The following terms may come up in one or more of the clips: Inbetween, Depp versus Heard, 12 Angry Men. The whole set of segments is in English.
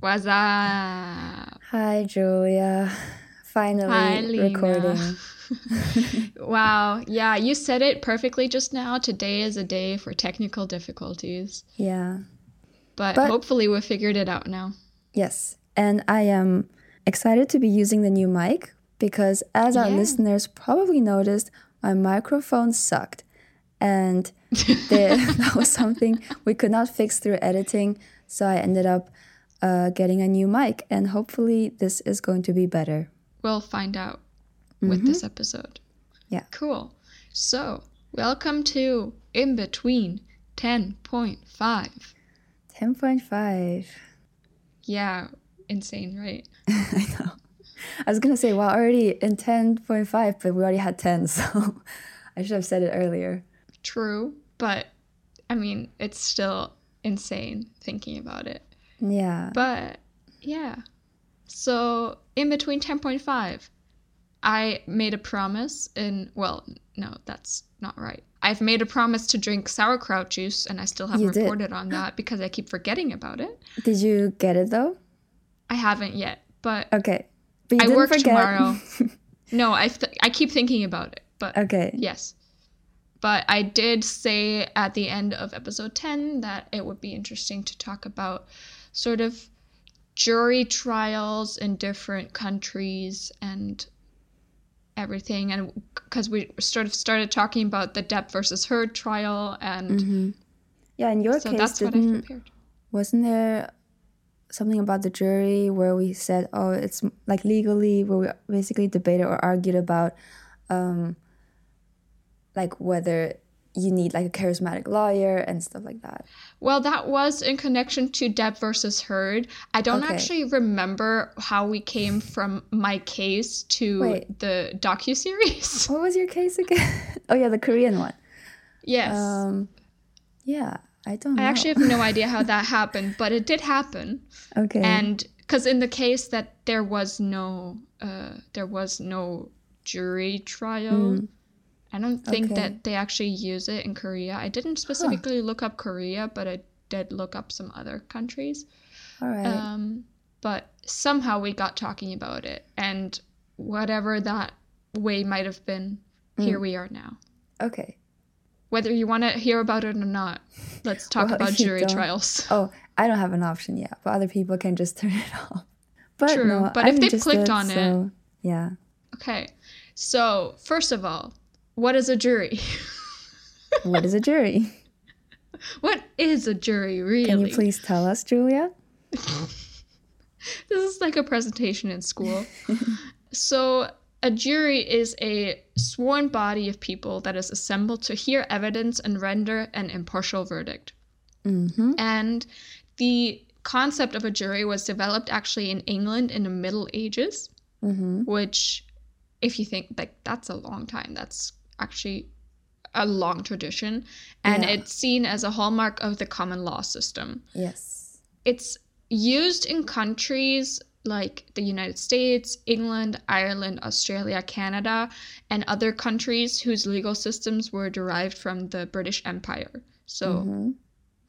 What's up? Hi, Julia. Finally recording. Wow. Yeah, you said it perfectly just now. Today is a day for technical difficulties. Yeah. But hopefully we figured it out now. Yes. And I am excited to be using the new mic because as our listeners probably noticed, my microphone sucked. And that was something we could not fix through editing. So I ended up getting a new mic, and hopefully this is going to be better. We'll find out with this episode. Yeah. Cool. So, welcome to Inbetween 10.5. 10.5. Yeah, insane, right? I know. I was going to say, wow, already in 10.5, but we already had 10, so I should have said it earlier. True, but I mean, it's still insane thinking about it. Yeah. But yeah. So in between 10.5, I made a promise I've made a promise to drink sauerkraut juice, and I still haven't reported on that because I keep forgetting about it. Did you get it though? I haven't yet, but okay. But I work tomorrow. No, I keep thinking about it, but okay. Yes. But I did say at the end of episode 10 that it would be interesting to talk about sort of jury trials in different countries and everything. And because we sort of started talking about the Depp versus Heard trial. And yeah, in your case, that's what I prepared. Wasn't there something about the jury where we said, oh, it's like legally where we basically debated or argued about like whether you need like a charismatic lawyer and stuff like that? Well, that was in connection to Depp versus Heard. I don't actually remember how we came from my case to the docuseries. What was your case again? Oh yeah, the Korean one. Yes. Yeah, I know. I actually have no idea how that happened, but it did happen. Okay. And because in the case that there was no jury trial. I don't think that they actually use it in Korea. I didn't specifically look up Korea, but I did look up some other countries. All right. But somehow we got talking about it. And whatever that way might have been, here we are now. Okay. Whether you want to hear about it or not, let's talk about jury trials. Oh, I don't have an option yet, but other people can just turn it off. But true, no, but I'm if they've clicked on it. Yeah. Okay. So, first of all, what is a jury? What is a jury? What is a jury, really? Can you please tell us, Julia? This is like a presentation in school. So a jury is a sworn body of people that is assembled to hear evidence and render an impartial verdict. And the concept of a jury was developed actually in England in the Middle Ages, which, if you think, like, that's a long time. That's actually a long tradition, and it's seen as a hallmark of the common law system. Yes. It's used in countries like the United States, England, Ireland, Australia, Canada, and other countries whose legal systems were derived from the British Empire. So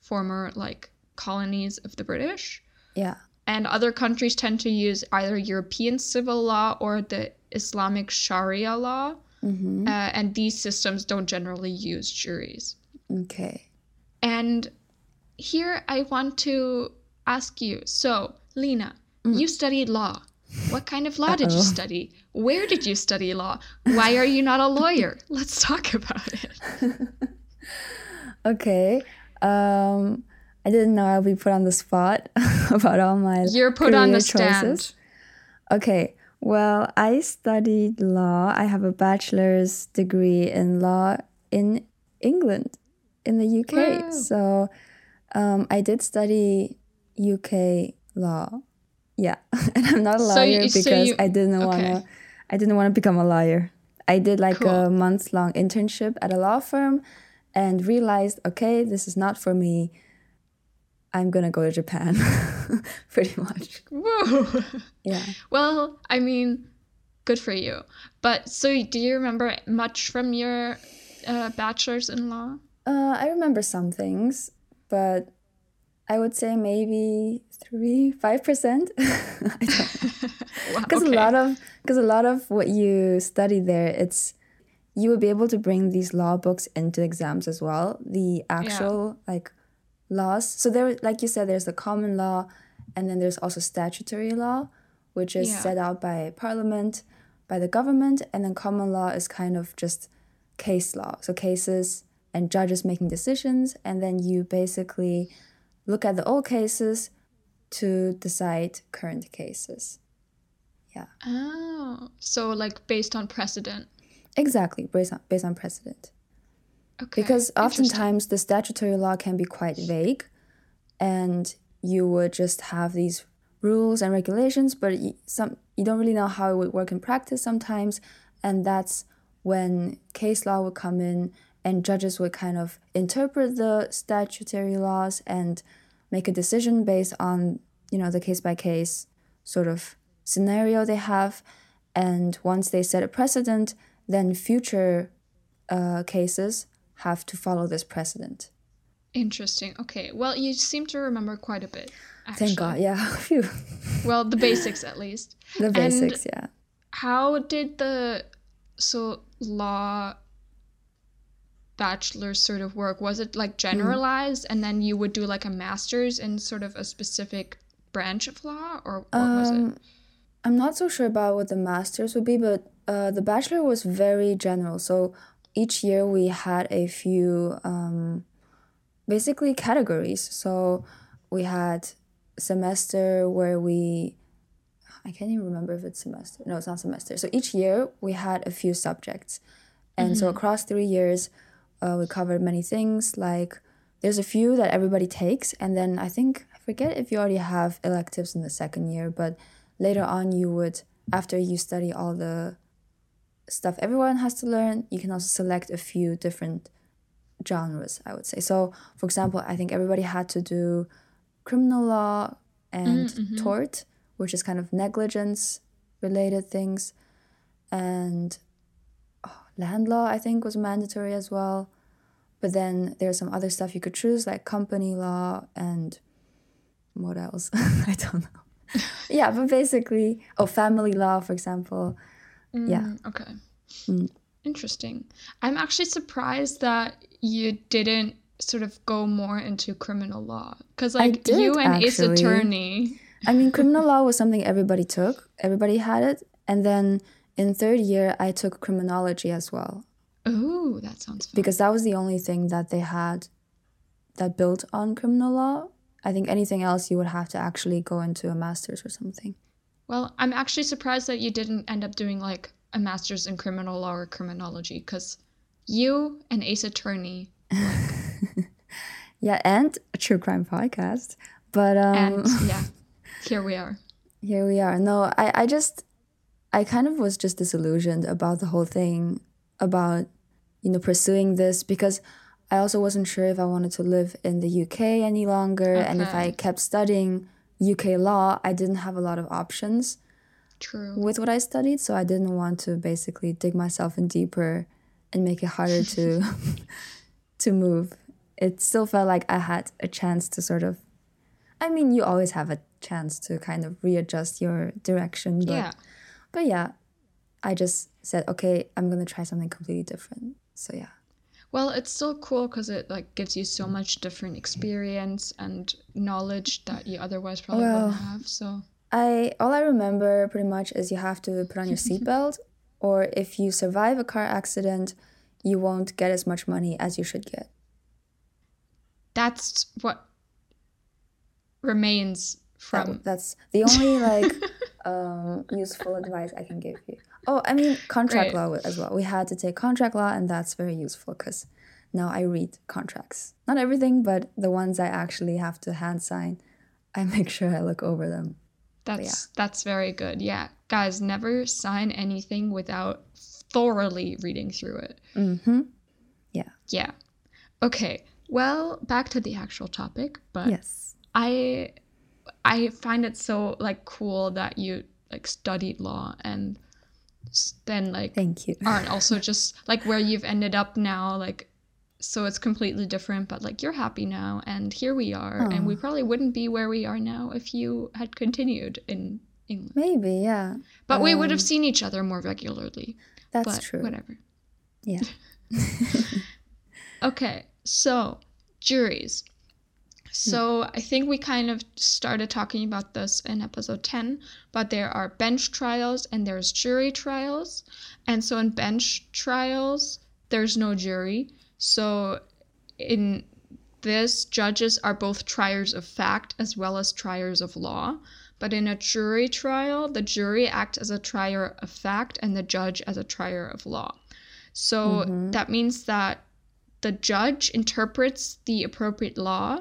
former, like, colonies of the British. Yeah. And other countries tend to use either European civil law or the Islamic Sharia law. And these systems don't generally use juries. Okay. And here I want to ask you, so Lena, you studied law. What kind of law did you study? Where did you study law? Why are you not a lawyer? Let's talk about it. Okay. I didn't know I'd be put on the spot about all my You're put on the choices. Stand. Okay. Well, I studied law. I have a bachelor's degree in law in England, in the UK. Wow. So I did study UK law. Yeah, and I'm not a lawyer because I didn't want to become a lawyer. I did a month-long internship at a law firm and realized, okay, this is not for me. I'm going to go to Japan, pretty much. Whoa. Yeah. Well, I mean, good for you. But so do you remember much from your bachelor's in law? I remember some things, but I would say maybe 5%. I don't know. Because wow, okay. a lot of what you study there, it's you would be able to bring these law books into exams as well. The actual like laws. So there, like you said, there's the common law, and then there's also statutory law, which is set out by parliament, by the government, and then common law is kind of just case law. So cases and judges making decisions, and then you basically look at the old cases to decide current cases. Yeah. Oh, so like based on precedent. Exactly, based on precedent. Okay. Because oftentimes the statutory law can be quite vague, and you would just have these rules and regulations, but you don't really know how it would work in practice sometimes, and that's when case law would come in, and judges would kind of interpret the statutory laws and make a decision based on, you know, the case-by-case sort of scenario they have. And once they set a precedent, then future cases have to follow this precedent. Interesting. Okay. Well, you seem to remember quite a bit, actually. Thank God, yeah. Phew. Well, the basics, at least. The basics, and yeah. How did the law bachelor's sort of work? Was it like generalized and then you would do like a master's in sort of a specific branch of law, or what was it? I'm not so sure about what the master's would be, but the bachelor was very general. So each year we had a few basically categories. So we had a semester where I can't even remember if it's semester. No, it's not semester. So each year we had a few subjects. And so across 3 years, we covered many things. Like there's a few that everybody takes, and then I forget if you already have electives in the second year, but later on you would, after you study all the stuff everyone has to learn, you can also select a few different genres, I would say. So for example, I think everybody had to do criminal law and tort, which is kind of negligence related things, and land law, I think, was mandatory as well. But then there's some other stuff you could choose, like company law and what else? I don't know. Yeah, but basically, family law, for example. Yeah. Okay. Interesting. I'm actually surprised that you didn't sort of go more into criminal law, because like did, you and Ace Attorney. I mean, criminal law was something everybody took. Everybody had it, and then in third year, I took criminology as well. Oh, that sounds fun. Because that was the only thing that they had that built on criminal law. I think anything else you would have to actually go into a master's or something. Well, I'm actually surprised that you didn't end up doing like a master's in criminal law or criminology, because you and Ace Attorney. Yeah, and a true crime podcast. But here we are. No, I kind of was just disillusioned about the whole thing, about, you know, pursuing this, because I also wasn't sure if I wanted to live in the UK any longer. Okay. And if I kept studying UK law, I didn't have a lot of options. True. With what I studied, so I didn't want to basically dig myself in deeper and make it harder to to move. It still felt like I had a chance to sort of, I mean, you always have a chance to kind of readjust your direction, but yeah. But yeah, I just said, okay, I'm going to try something completely different. So yeah. Well, it's still cool because it like gives you so much different experience and knowledge that you otherwise probably wouldn't have. So all I remember pretty much is you have to put on your seatbelt, or if you survive a car accident, you won't get as much money as you should get. That's what remains from... That's the only like... useful advice I can give you. Oh, I mean, contract law as well. We had to take contract law, and that's very useful because now I read contracts. Not everything, but the ones I actually have to hand sign, I make sure I look over them. That's very good. Yeah. Guys, never sign anything without thoroughly reading through it. Mm-hmm. Yeah. Yeah. Okay. Well, back to the actual topic, but yes. I find it so like cool that you like studied law and then like aren't also just like where you've ended up now, like So it's completely different, but like you're happy now and here we are. Oh. And we probably wouldn't be where we are now if you had continued in England. Maybe, yeah. But we would have seen each other more regularly. That's true. Whatever. Yeah. Okay, so juries. So I think we kind of started talking about this in episode 10, but there are bench trials and there's jury trials. And so in bench trials, there's no jury. So in this, judges are both triers of fact as well as triers of law. But in a jury trial, the jury acts as a trier of fact and the judge as a trier of law. So that means that the judge interprets the appropriate law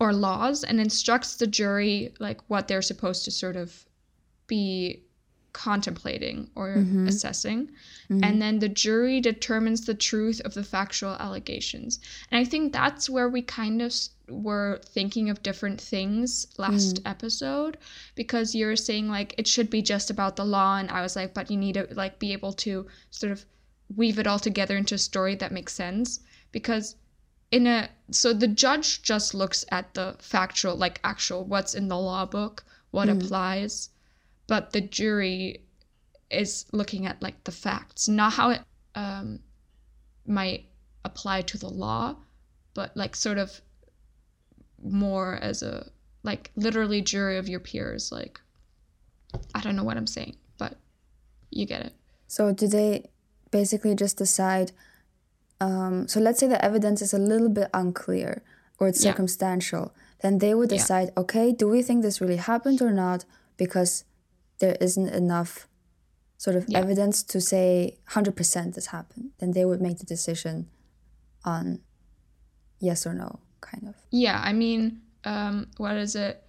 or laws and instructs the jury like what they're supposed to sort of be contemplating or assessing. And then the jury determines the truth of the factual allegations. And I think that's where we kind of were thinking of different things last episode, because you're saying like it should be just about the law, and I was like, but you need to like be able to sort of weave it all together into a story that makes sense, because so the judge just looks at the factual, like actual what's in the law book, what applies, but the jury is looking at like the facts, not how it might apply to the law, but like sort of more as a like literally jury of your peers. Like, I don't know what I'm saying, but you get it. So do they basically just decide? So let's say the evidence is a little bit unclear or it's circumstantial, then they would decide, okay, do we think this really happened or not? Because there isn't enough sort of evidence to say 100% this happened. Then they would make the decision on yes or no, kind of. Yeah, I mean, what is it?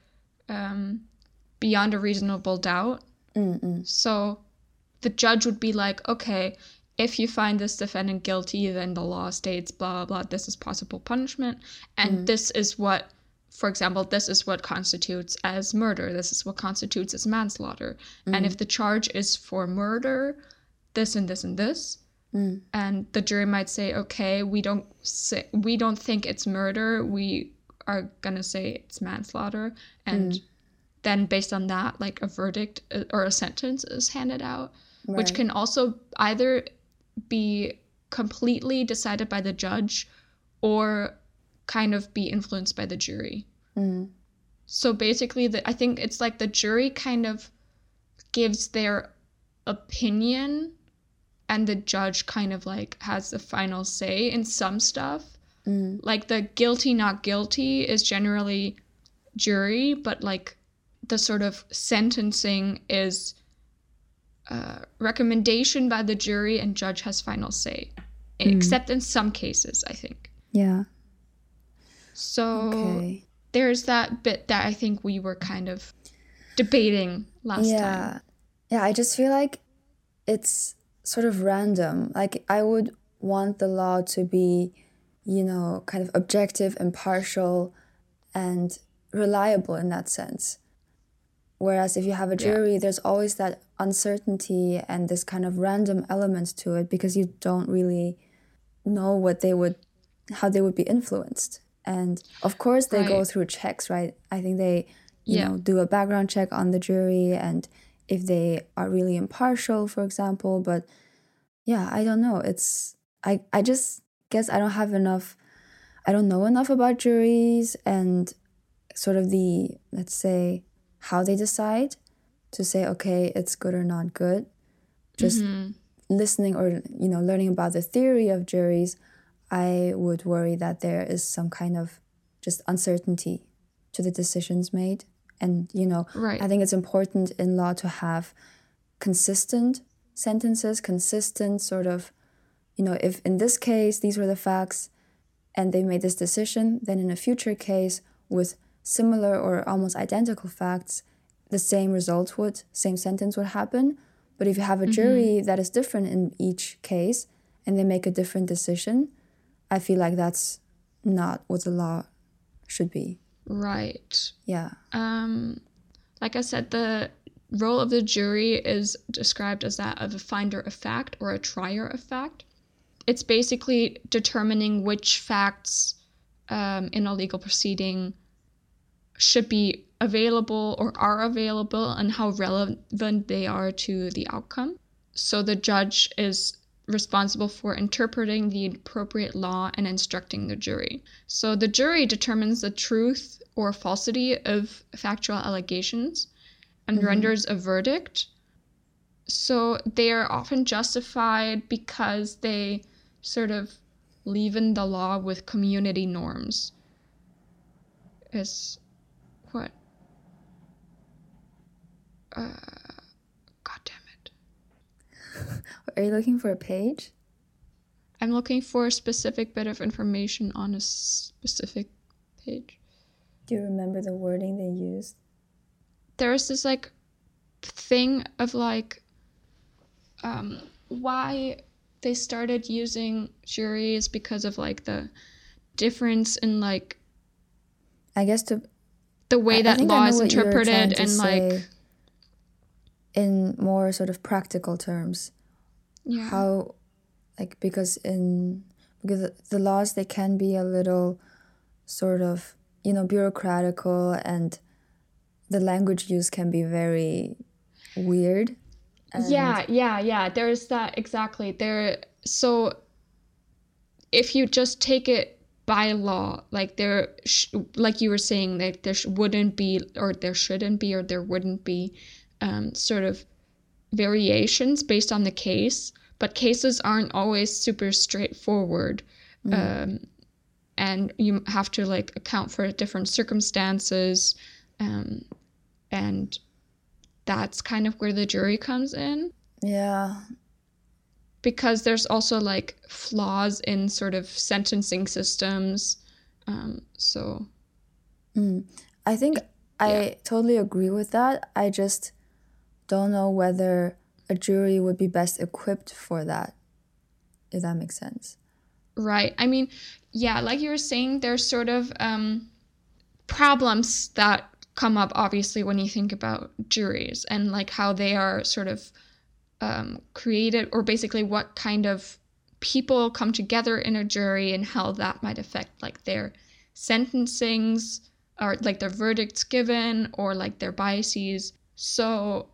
Beyond a reasonable doubt. So the judge would be like, okay, if you find this defendant guilty, then the law states, blah, blah, blah, this is possible punishment. And this is what, for example, this is what constitutes as murder. This is what constitutes as manslaughter. And if the charge is for murder, this and this and this. And the jury might say, okay, we don't think it's murder. We are going to say it's manslaughter. And then based on that, like a verdict or a sentence is handed out, which can also either be completely decided by the judge or kind of be influenced by the jury. So basically, I think it's like the jury kind of gives their opinion and the judge kind of like has the final say in some stuff. Like the guilty, not guilty is generally jury, but like the sort of sentencing is recommendation by the jury and judge has final say, except in some cases, I think. Yeah. So there's that bit that I think we were kind of debating last time. Yeah, I just feel like it's sort of random. Like I would want the law to be, you know, kind of objective, impartial, and reliable in that sense. Whereas if you have a jury, there's always that uncertainty and this kind of random element to it, because you don't really know how they would be influenced. And of course they go through checks, right? I think they you know, do a background check on the jury and if they are really impartial, for example. But yeah, I don't know. It's I just guess I don't know enough about juries and sort of the, let's say, how they decide to say, okay, it's good or not good. Just listening or, you know, learning about the theory of juries, I would worry that there is some kind of just uncertainty to the decisions made. And, you know, I think it's important in law to have consistent sentences, consistent sort of, you know, if in this case, these were the facts and they made this decision, then in a future case with similar or almost identical facts, the same sentence would happen. But if you have a jury that is different in each case and they make a different decision, I feel like that's not what the law should be. Right. Yeah. Like I said, the role of the jury is described as that of a finder of fact or a trier of fact. it's basically determining which facts in a legal proceeding should be available or are available and how relevant they are to the outcome. So the judge is responsible for interpreting the appropriate law and instructing the jury. So the jury determines the truth or falsity of factual allegations and renders a verdict. So they are often justified because they sort of leaven the law with community norms. Is what? God damn it. Are you looking for a page? I'm looking for a specific bit of information on a specific page. Do you remember the wording they used? There is this like thing of like why they started using juries because of like the difference in like I guess the way that law is interpreted and like in more sort of practical terms. Yeah. How like because the laws, they can be a little sort of, you know, bureaucratical, and the language use can be very weird. Yeah. There's that, exactly. There. So if you just take it by law, like there, like you were saying, that there wouldn't be, or there shouldn't be, or there wouldn't be sort of variations based on the case. But cases aren't always super straightforward. And you have to like account for different circumstances. And that's kind of where the jury comes in. Yeah. Because there's also like flaws in sort of sentencing systems. I think I totally agree with that. I just don't know whether a jury would be best equipped for that, if that makes sense. Right. I mean, yeah, like you were saying, there's sort of problems that come up obviously when you think about juries and like how they are sort of created, or basically what kind of people come together in a jury and how that might affect like their sentencings or like their verdicts given or like their biases. So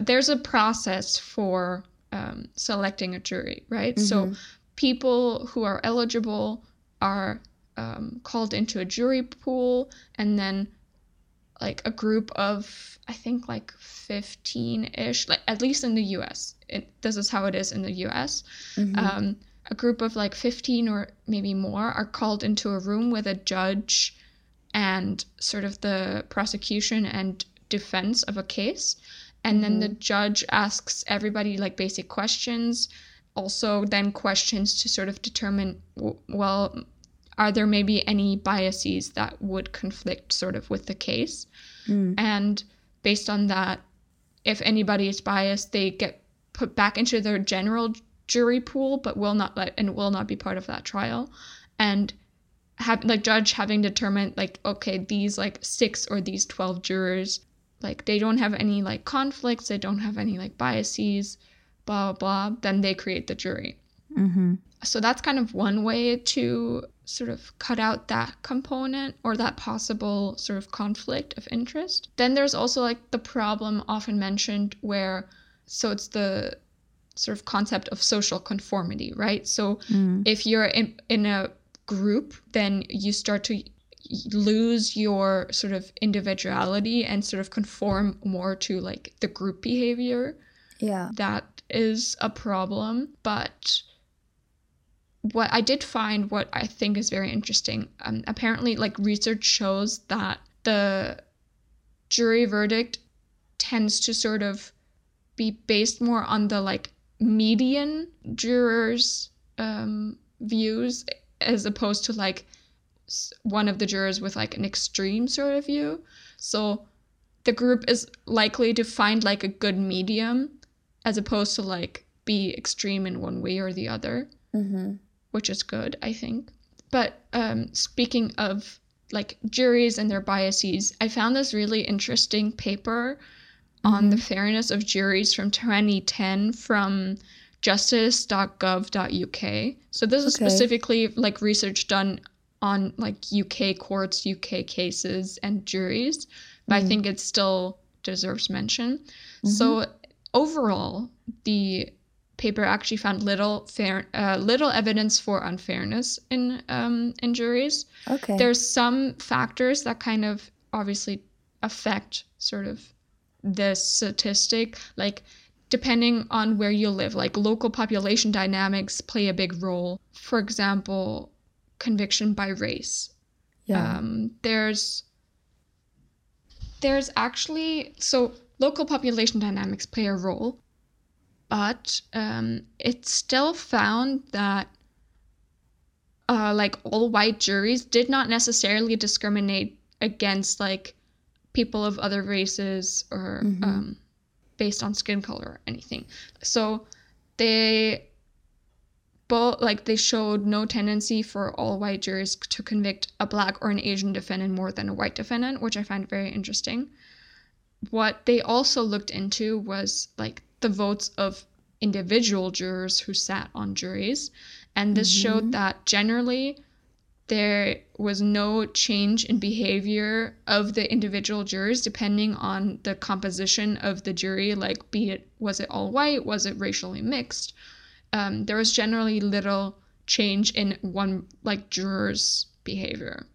there's a process for selecting a jury, right? So people who are eligible are called into a jury pool, and then like a group of, I think, like 15-ish, like at least in the US, this is how it is in the US. A group of like 15 or maybe more are called into a room with a judge and sort of the prosecution and defense of a case. And then the judge asks everybody like basic questions, also then questions to sort of determine, well, are there maybe any biases that would conflict sort of with the case? And based on that, if anybody is biased, they get put back into their general jury pool, but will not be part of that trial. And the judge having determined like, okay, these like 6 or these 12 jurors, like they don't have any like conflicts, they don't have any like biases, blah, blah, blah. Then they create the jury. So that's kind of one way to sort of cut out that component or that possible sort of conflict of interest. Then there's also like the problem often mentioned where, so it's the sort of concept of social conformity, right? So if you're in a group, then you start to lose your sort of individuality and sort of conform more to like the group behavior. Yeah. That is a problem, but what I did find, what I think is very interesting, apparently like research shows that the jury verdict tends to sort of be based more on the like median jurors' views as opposed to like one of the jurors with like an extreme sort of view. So the group is likely to find like a good medium as opposed to like be extreme in one way or the other. Which is good, I think. But speaking of like juries and their biases, I found this really interesting paper on the fairness of juries from 2010 from justice.gov.uk. So this is specifically like research done on like UK courts, UK cases and juries. But I think it still deserves mention. So overall, the paper actually found little evidence for unfairness in juries. Okay. There's some factors that kind of obviously affect sort of the statistic, like depending on where you live, like local population dynamics play a big role. For example, conviction by race. Yeah. There's actually, so local population dynamics play a role, but it still found that like all white juries did not necessarily discriminate against like people of other races or based on skin color or anything. So they both, like, they showed no tendency for all white juries to convict a Black or an Asian defendant more than a white defendant, which I find very interesting. What they also looked into was like the votes of individual jurors who sat on juries, and this showed that generally there was no change in behavior of the individual jurors depending on the composition of the jury, like was it all white, was it racially mixed. There was generally little change in one like juror's behavior.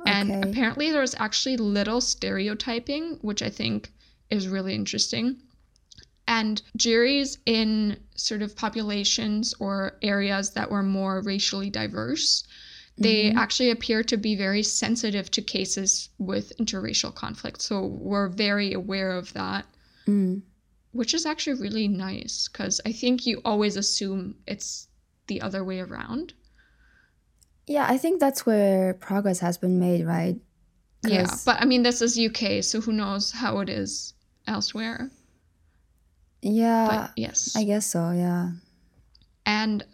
Okay. And apparently there was actually little stereotyping, which I think is really interesting. And juries in sort of populations or areas that were more racially diverse, they actually appear to be very sensitive to cases with interracial conflict. So we're very aware of that, which is actually really nice because I think you always assume it's the other way around. Yeah, I think that's where progress has been made, right? Yeah, but I mean, this is UK, so who knows how it is elsewhere. Yeah, but yes. I guess so, yeah. And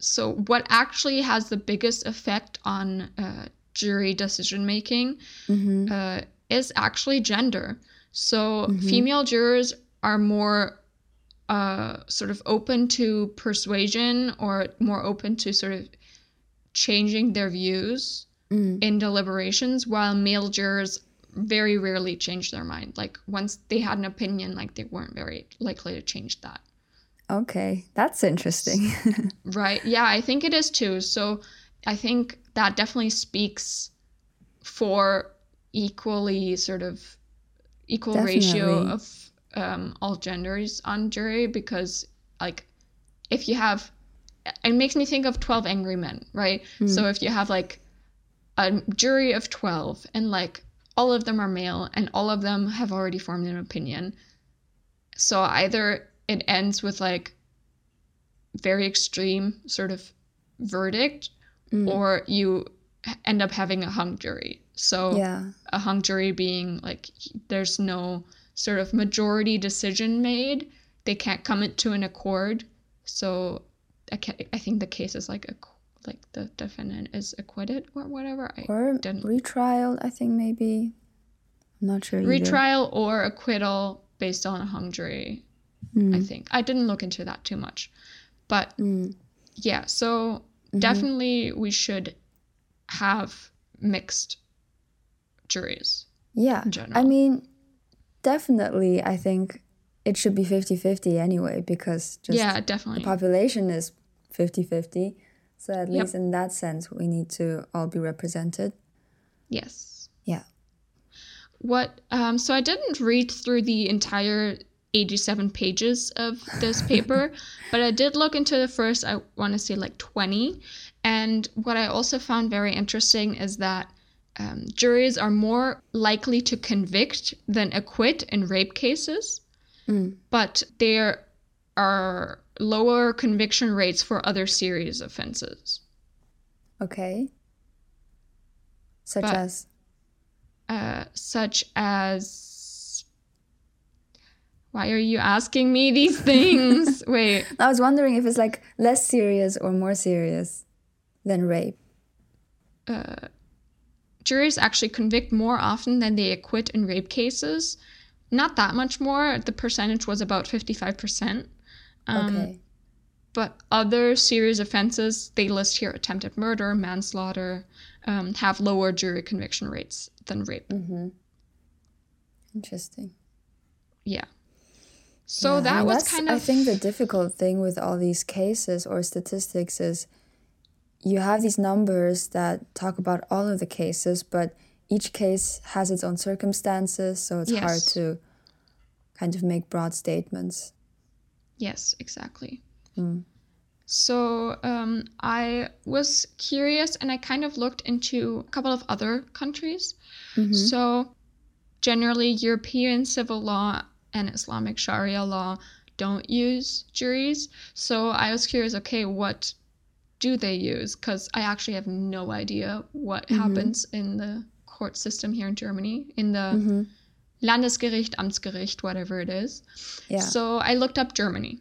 so what actually has the biggest effect on jury decision-making is actually gender. So female jurors are more sort of open to persuasion or more open to sort of changing their views in deliberations, while male jurors very rarely change their mind. Like once they had an opinion, like they weren't very likely to change that. Okay, that's interesting. Right. Yeah, I think it is too. So I think that definitely speaks for equal ratio of all genders on jury, because like if you have, it makes me think of 12 Angry Men, right? So if you have like a jury of 12 and like all of them are male and all of them have already formed an opinion. So either it ends with like very extreme sort of verdict, or you end up having a hung jury. So a hung jury being like there's no sort of majority decision made. They can't come to an accord. So I think the case is like the defendant is acquitted or whatever. Retrial, I think maybe. I'm not sure. Retrial or acquittal based on a hung jury. I think. I didn't look into that too much. But yeah, so definitely we should have mixed juries. Yeah. In general. I mean, definitely I think it should be 50-50 anyway, because just definitely. The population is 50-50. So at least in that sense we need to all be represented. Yes. Yeah. What so I didn't read through the entire 87 pages of this paper, but I did look into the first, I want to say like 20. And what I also found very interesting is that juries are more likely to convict than acquit in rape cases, but there are lower conviction rates for other serious offenses. Okay. Such as why are you asking me these things? Wait. I was wondering if it's like less serious or more serious than rape. Juries actually convict more often than they acquit in rape cases. Not that much more. The percentage was about 55%. Okay. But other serious offenses they list here, attempted murder, manslaughter, have lower jury conviction rates than rape. Mm-hmm. Interesting. Yeah. So yeah, that was kind of... I think the difficult thing with all these cases or statistics is you have these numbers that talk about all of the cases, but each case has its own circumstances, so it's hard to kind of make broad statements. Yes, exactly. Mm. So I was curious and I kind of looked into a couple of other countries. Mm-hmm. So generally, European civil law and Islamic Sharia law don't use juries. So I was curious, okay, what do they use? Because I actually have no idea what happens in the court system here in Germany, in the Landesgericht, Amtsgericht, whatever it is. Yeah. So I looked up Germany.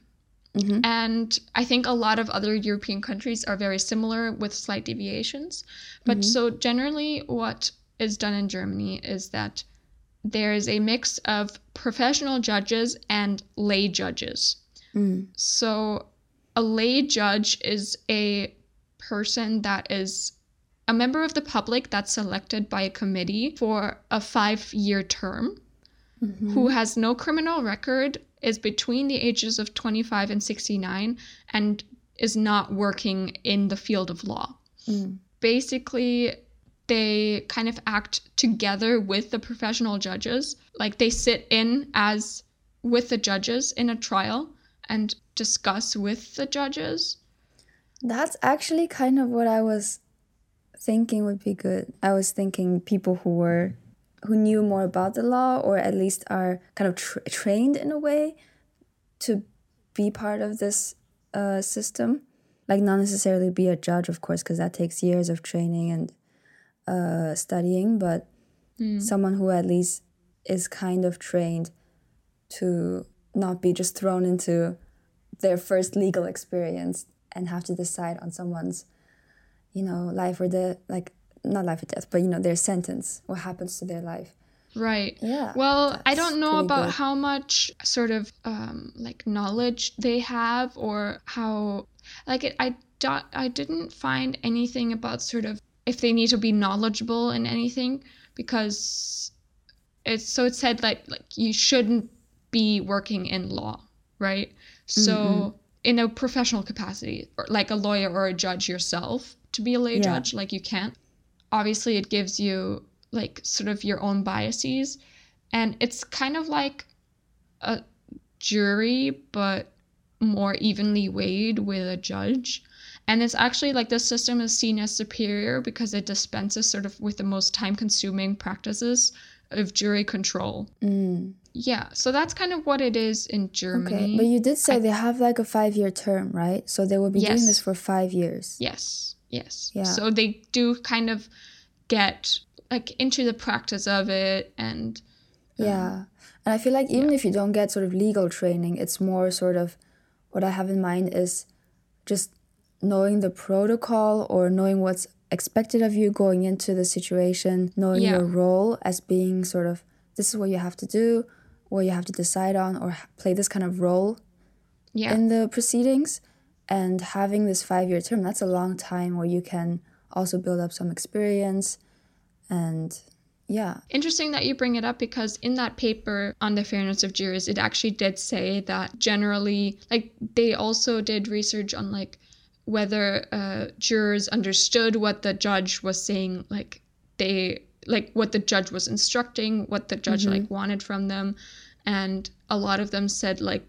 Mm-hmm. And I think a lot of other European countries are very similar with slight deviations. But so generally what is done in Germany is that there is a mix of professional judges and lay judges. Mm. So a lay judge is a person that is a member of the public that's selected by a committee for a 5-year term, who has no criminal record, is between the ages of 25 and 69, and is not working in the field of law. Mm. Basically, they kind of act together with the professional judges. Like, they sit in as with the judges in a trial and discuss with the judges. That's actually kind of what I was thinking would be good. I was thinking people who knew more about the law, or at least are kind of trained in a way to be part of this system. Like, not necessarily be a judge, of course, because that takes years of training and studying, but someone who at least is kind of trained to not be just thrown into their first legal experience and have to decide on someone's, you know, life or death, like, not life or death, but, you know, their sentence, what happens to their life. Right. Yeah. Well, I don't know about how much sort of like knowledge they have, or how, like, I didn't find anything about sort of if they need to be knowledgeable in anything, because it's, so it said like you shouldn't be working in law, right? So in a professional capacity, or like a lawyer or a judge yourself, to be a lay judge, like, you can't. Obviously, it gives you, like, sort of your own biases. And it's kind of like a jury, but more evenly weighed with a judge. And it's actually, like, this system is seen as superior because it dispenses sort of with the most time-consuming practices of jury control. Mm. Yeah, so that's kind of what it is in Germany. Okay, but you did say they have, like, a 5-year term, right? So they will be doing this for 5 years. Yes. Yeah. So they do kind of get, like, into the practice of it, and... And I feel like even if you don't get sort of legal training, it's more sort of... What I have in mind is just knowing the protocol, or knowing what's expected of you going into the situation, knowing your role as being sort of, this is what you have to do, what you have to decide on, or play this kind of role in the proceedings. And having this 5-year term, that's a long time where you can also build up some experience. And interesting that you bring it up, because in that paper on the fairness of juries, it actually did say that generally, like, they also did research on, like, whether jurors understood what the judge was saying, like, they, like, what the judge was instructing, what the judge like wanted from them. And a lot of them said, like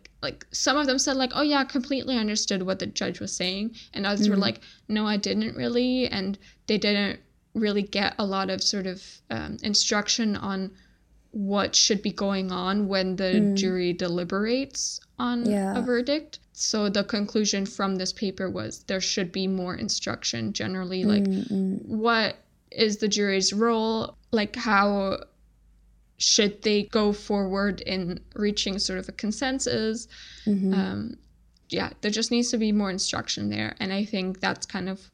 some of them said, like, oh yeah, I completely understood what the judge was saying, and others were like, no, I didn't really. And they didn't really get a lot of sort of instruction on what should be going on when the jury deliberates on a verdict. So the conclusion from this paper was there should be more instruction generally, like, what is the jury's role, like, how should they go forward in reaching sort of a consensus? There just needs to be more instruction there. And I think that's kind of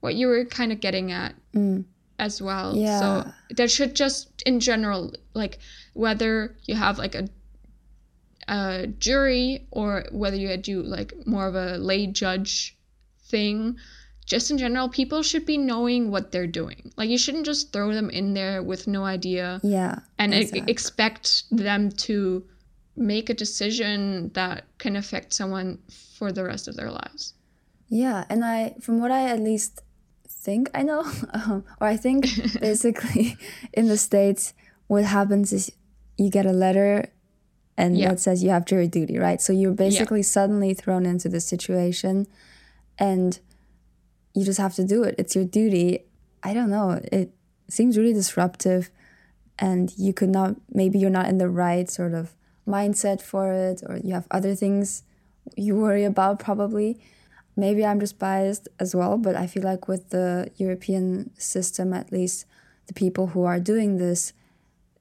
what you were kind of getting at as well. Yeah. So there should just, in general, like, whether you have, like, a jury or whether you do like more of a lay judge thing, just in general, people should be knowing what they're doing. Like, you shouldn't just throw them in there with no idea. Yeah, and exactly. Expect them to make a decision that can affect someone for the rest of their lives. Yeah, and I, from what I at least think I know, or I think basically in the States, what happens is you get a letter and that says you have jury duty, right? So you're basically suddenly thrown into this situation and you just have to do it. It's your duty. I don't know. It seems really disruptive, and you could not, maybe you're not in the right sort of mindset for it, or you have other things you worry about probably. Maybe I'm just biased as well, but I feel like with the European system, at least the people who are doing this,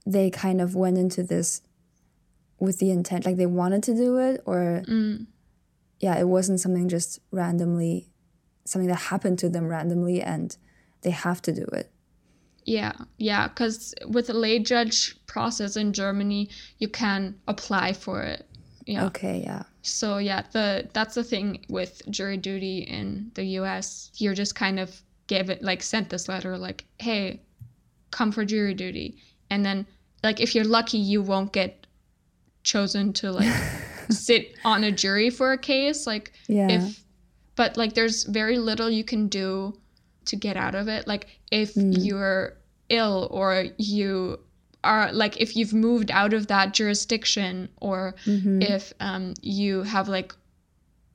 they kind of went into this with the intent, like they wanted to do it, or it wasn't something just randomly, something that happened to them randomly and they have to do it. Yeah, because with the lay judge process in Germany, you can apply for it. Yeah. Okay, yeah. So yeah, that's the thing with jury duty in the US. You're just kind of sent this letter like, hey, come for jury duty. And then like if you're lucky, you won't get chosen to like sit on a jury for a case. Like but like there's very little you can do to get out of it. Like if you're ill or you are like if you've moved out of that jurisdiction or if you have like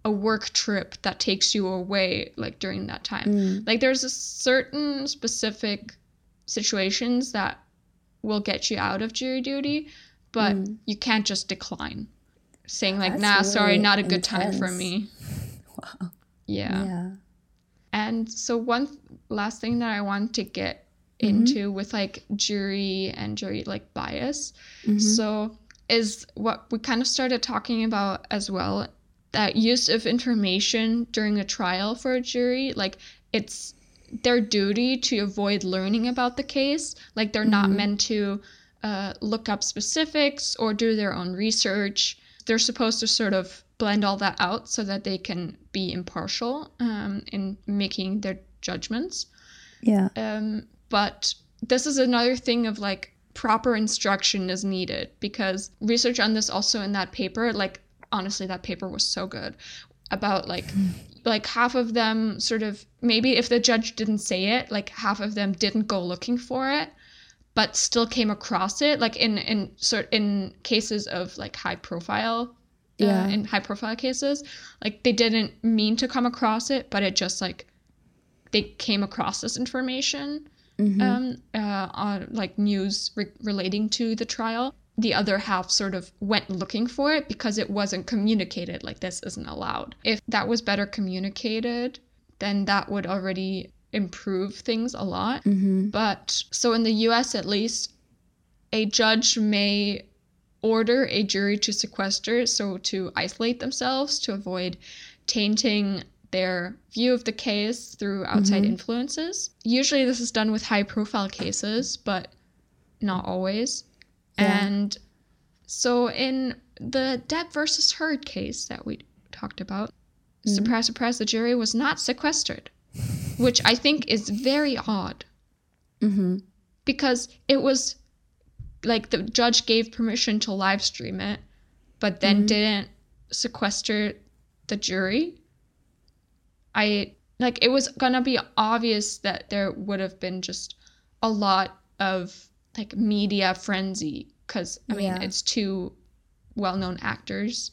a work trip that takes you away like during that time. Like there's a certain specific situations that will get you out of jury duty, but you can't just decline saying like, that's really sorry, not a good time for me. Wow. Yeah. And so one last thing that I want to get into with like jury and jury like bias. So is what we kind of started talking about as well, that use of information during a trial for a jury, like it's their duty to avoid learning about the case. Like they're not meant to look up specifics or do their own research. They're supposed to sort of blend all that out so that they can be impartial in making their judgments. But this is another thing of like proper instruction is needed, because research on this also in that paper, like honestly that paper was so good, about like half of them sort of, maybe if the judge didn't say it, like half of them didn't go looking for it but still came across it, like in cases of like high profile in high profile cases, like they didn't mean to come across it, but it just like they came across this information on like news relating to the trial. The other half sort of went looking for it because it wasn't communicated, like this isn't allowed. If that was better communicated, then that would already improve things a lot. But so in the US at least, a judge may order a jury to sequester, so to isolate themselves to avoid tainting their view of the case through outside influences. Usually this is done with high profile cases, but not always. And so in the Depp versus Heard case that we talked about, surprise, surprise, the jury was not sequestered, which I think is very odd because it was like the judge gave permission to live stream it, but then didn't sequester the jury. I like it was gonna be obvious that there would have been just a lot of like media frenzy, because I mean it's two well-known actors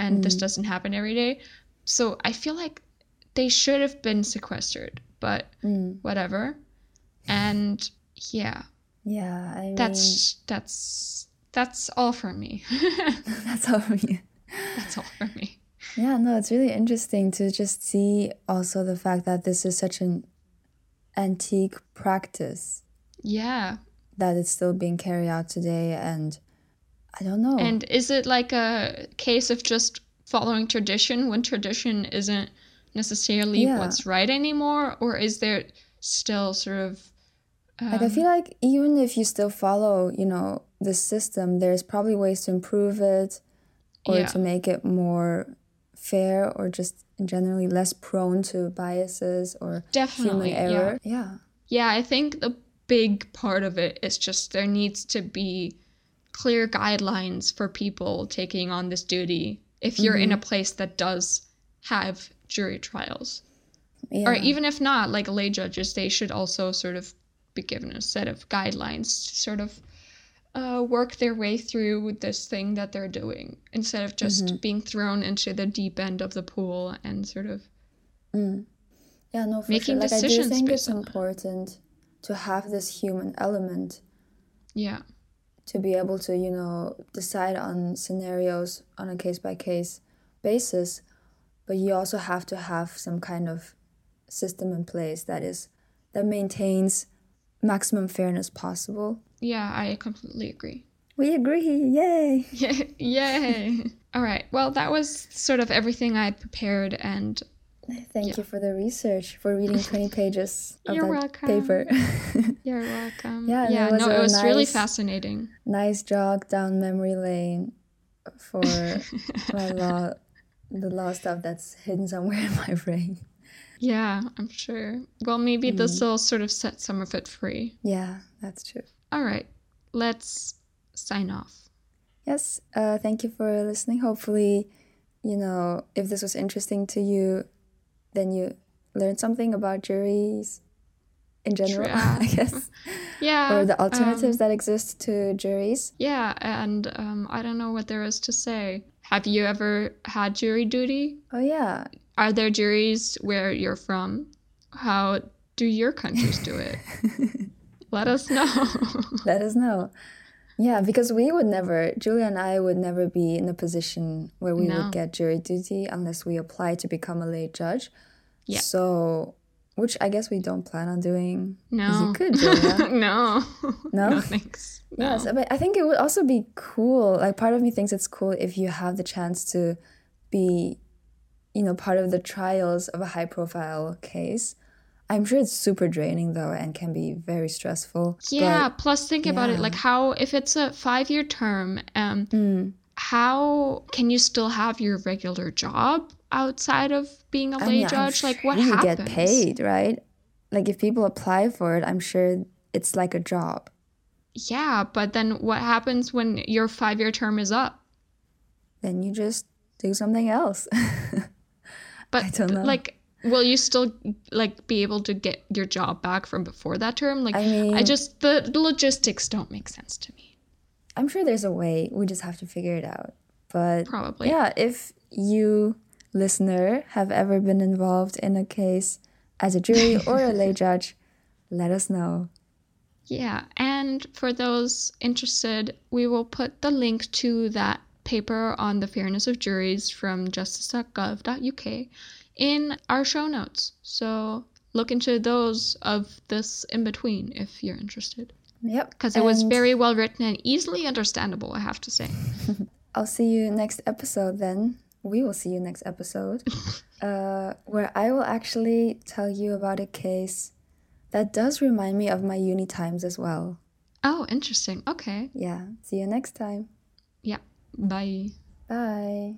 and this doesn't happen every day, so I feel like they should have been sequestered, but whatever. And yeah, I mean, that's all for me. That's all for me. Yeah, no, it's really interesting to just see also the fact that this is such an antique practice. Yeah. That it's still being carried out today, and I don't know. And is it like a case of just following tradition when tradition isn't necessarily what's right anymore? Or is there still sort of... like I feel like even if you still follow, you know, the system, there's probably ways to improve it. or to make it more fair or just generally less prone to biases or human error. Yeah, I think the big part of it is just there needs to be clear guidelines for people taking on this duty if you're in a place that does have jury trials. Yeah. Or even if not, like lay judges, they should also sort of be given a set of guidelines to sort of work their way through with this thing that they're doing instead of just being thrown into the deep end of the pool and sort of making decisions. I do think it's important to have this human element. Yeah. To be able to, you know, decide on scenarios on a case-by-case basis, but you also have to have some kind of system in place that maintains maximum fairness possible. Yeah, I completely agree. We agree. Yay. Yay. All right. Well, that was sort of everything I prepared, and thank you for the research, for reading 20 pages of paper. You're welcome. Yeah, it was really fascinating. Nice jog down memory lane for the law stuff that's hidden somewhere in my brain. Yeah, I'm sure. Well, maybe this will sort of set some of it free. Yeah, that's true. All right, let's sign off. Yes, thank you for listening. Hopefully, you know, if this was interesting to you, then you learned something about juries in general, I guess. Yeah. Or the alternatives that exist to juries. Yeah, and I don't know what there is to say. Have you ever had jury duty? Oh, yeah. Are there juries where you're from? How do your countries do it? Let us know. Let us know. Yeah, because Julia and I would never be in a position where we would get jury duty unless we apply to become a lay judge. Yeah. So, which I guess we don't plan on doing. No. You could, Julia. No? No, thanks. No. Yes, but I think it would also be cool. Like, part of me thinks it's cool if you have the chance to be, you know, part of the trials of a high-profile case. I'm sure it's super draining, though, and can be very stressful. Yeah, but, plus think about it, like how, if it's a 5-year term, how can you still have your regular job outside of being a lay judge? I'm like, what happens? You get paid, right? Like, if people apply for it, I'm sure it's like a job. Yeah, but then what happens when your 5-year term is up? Then you just do something else. But, I don't know. Like, will you still, like, be able to get your job back from before that term? Like, I mean, the logistics don't make sense to me. I'm sure there's a way. We just have to figure it out. But probably. Yeah, if you, listener, have ever been involved in a case as a jury or a lay judge, let us know. Yeah, and for those interested, we will put the link to that paper on the fairness of juries from justice.gov.uk in our show notes. So look into those of this in between if you're interested. Yep. Because it was very well written and easily understandable, I have to say. I'll see you next episode then. We will see you next episode. Where I will actually tell you about a case that does remind me of my uni times as well. Oh, interesting. Okay. Yeah. See you next time. Yeah. Bye. Bye.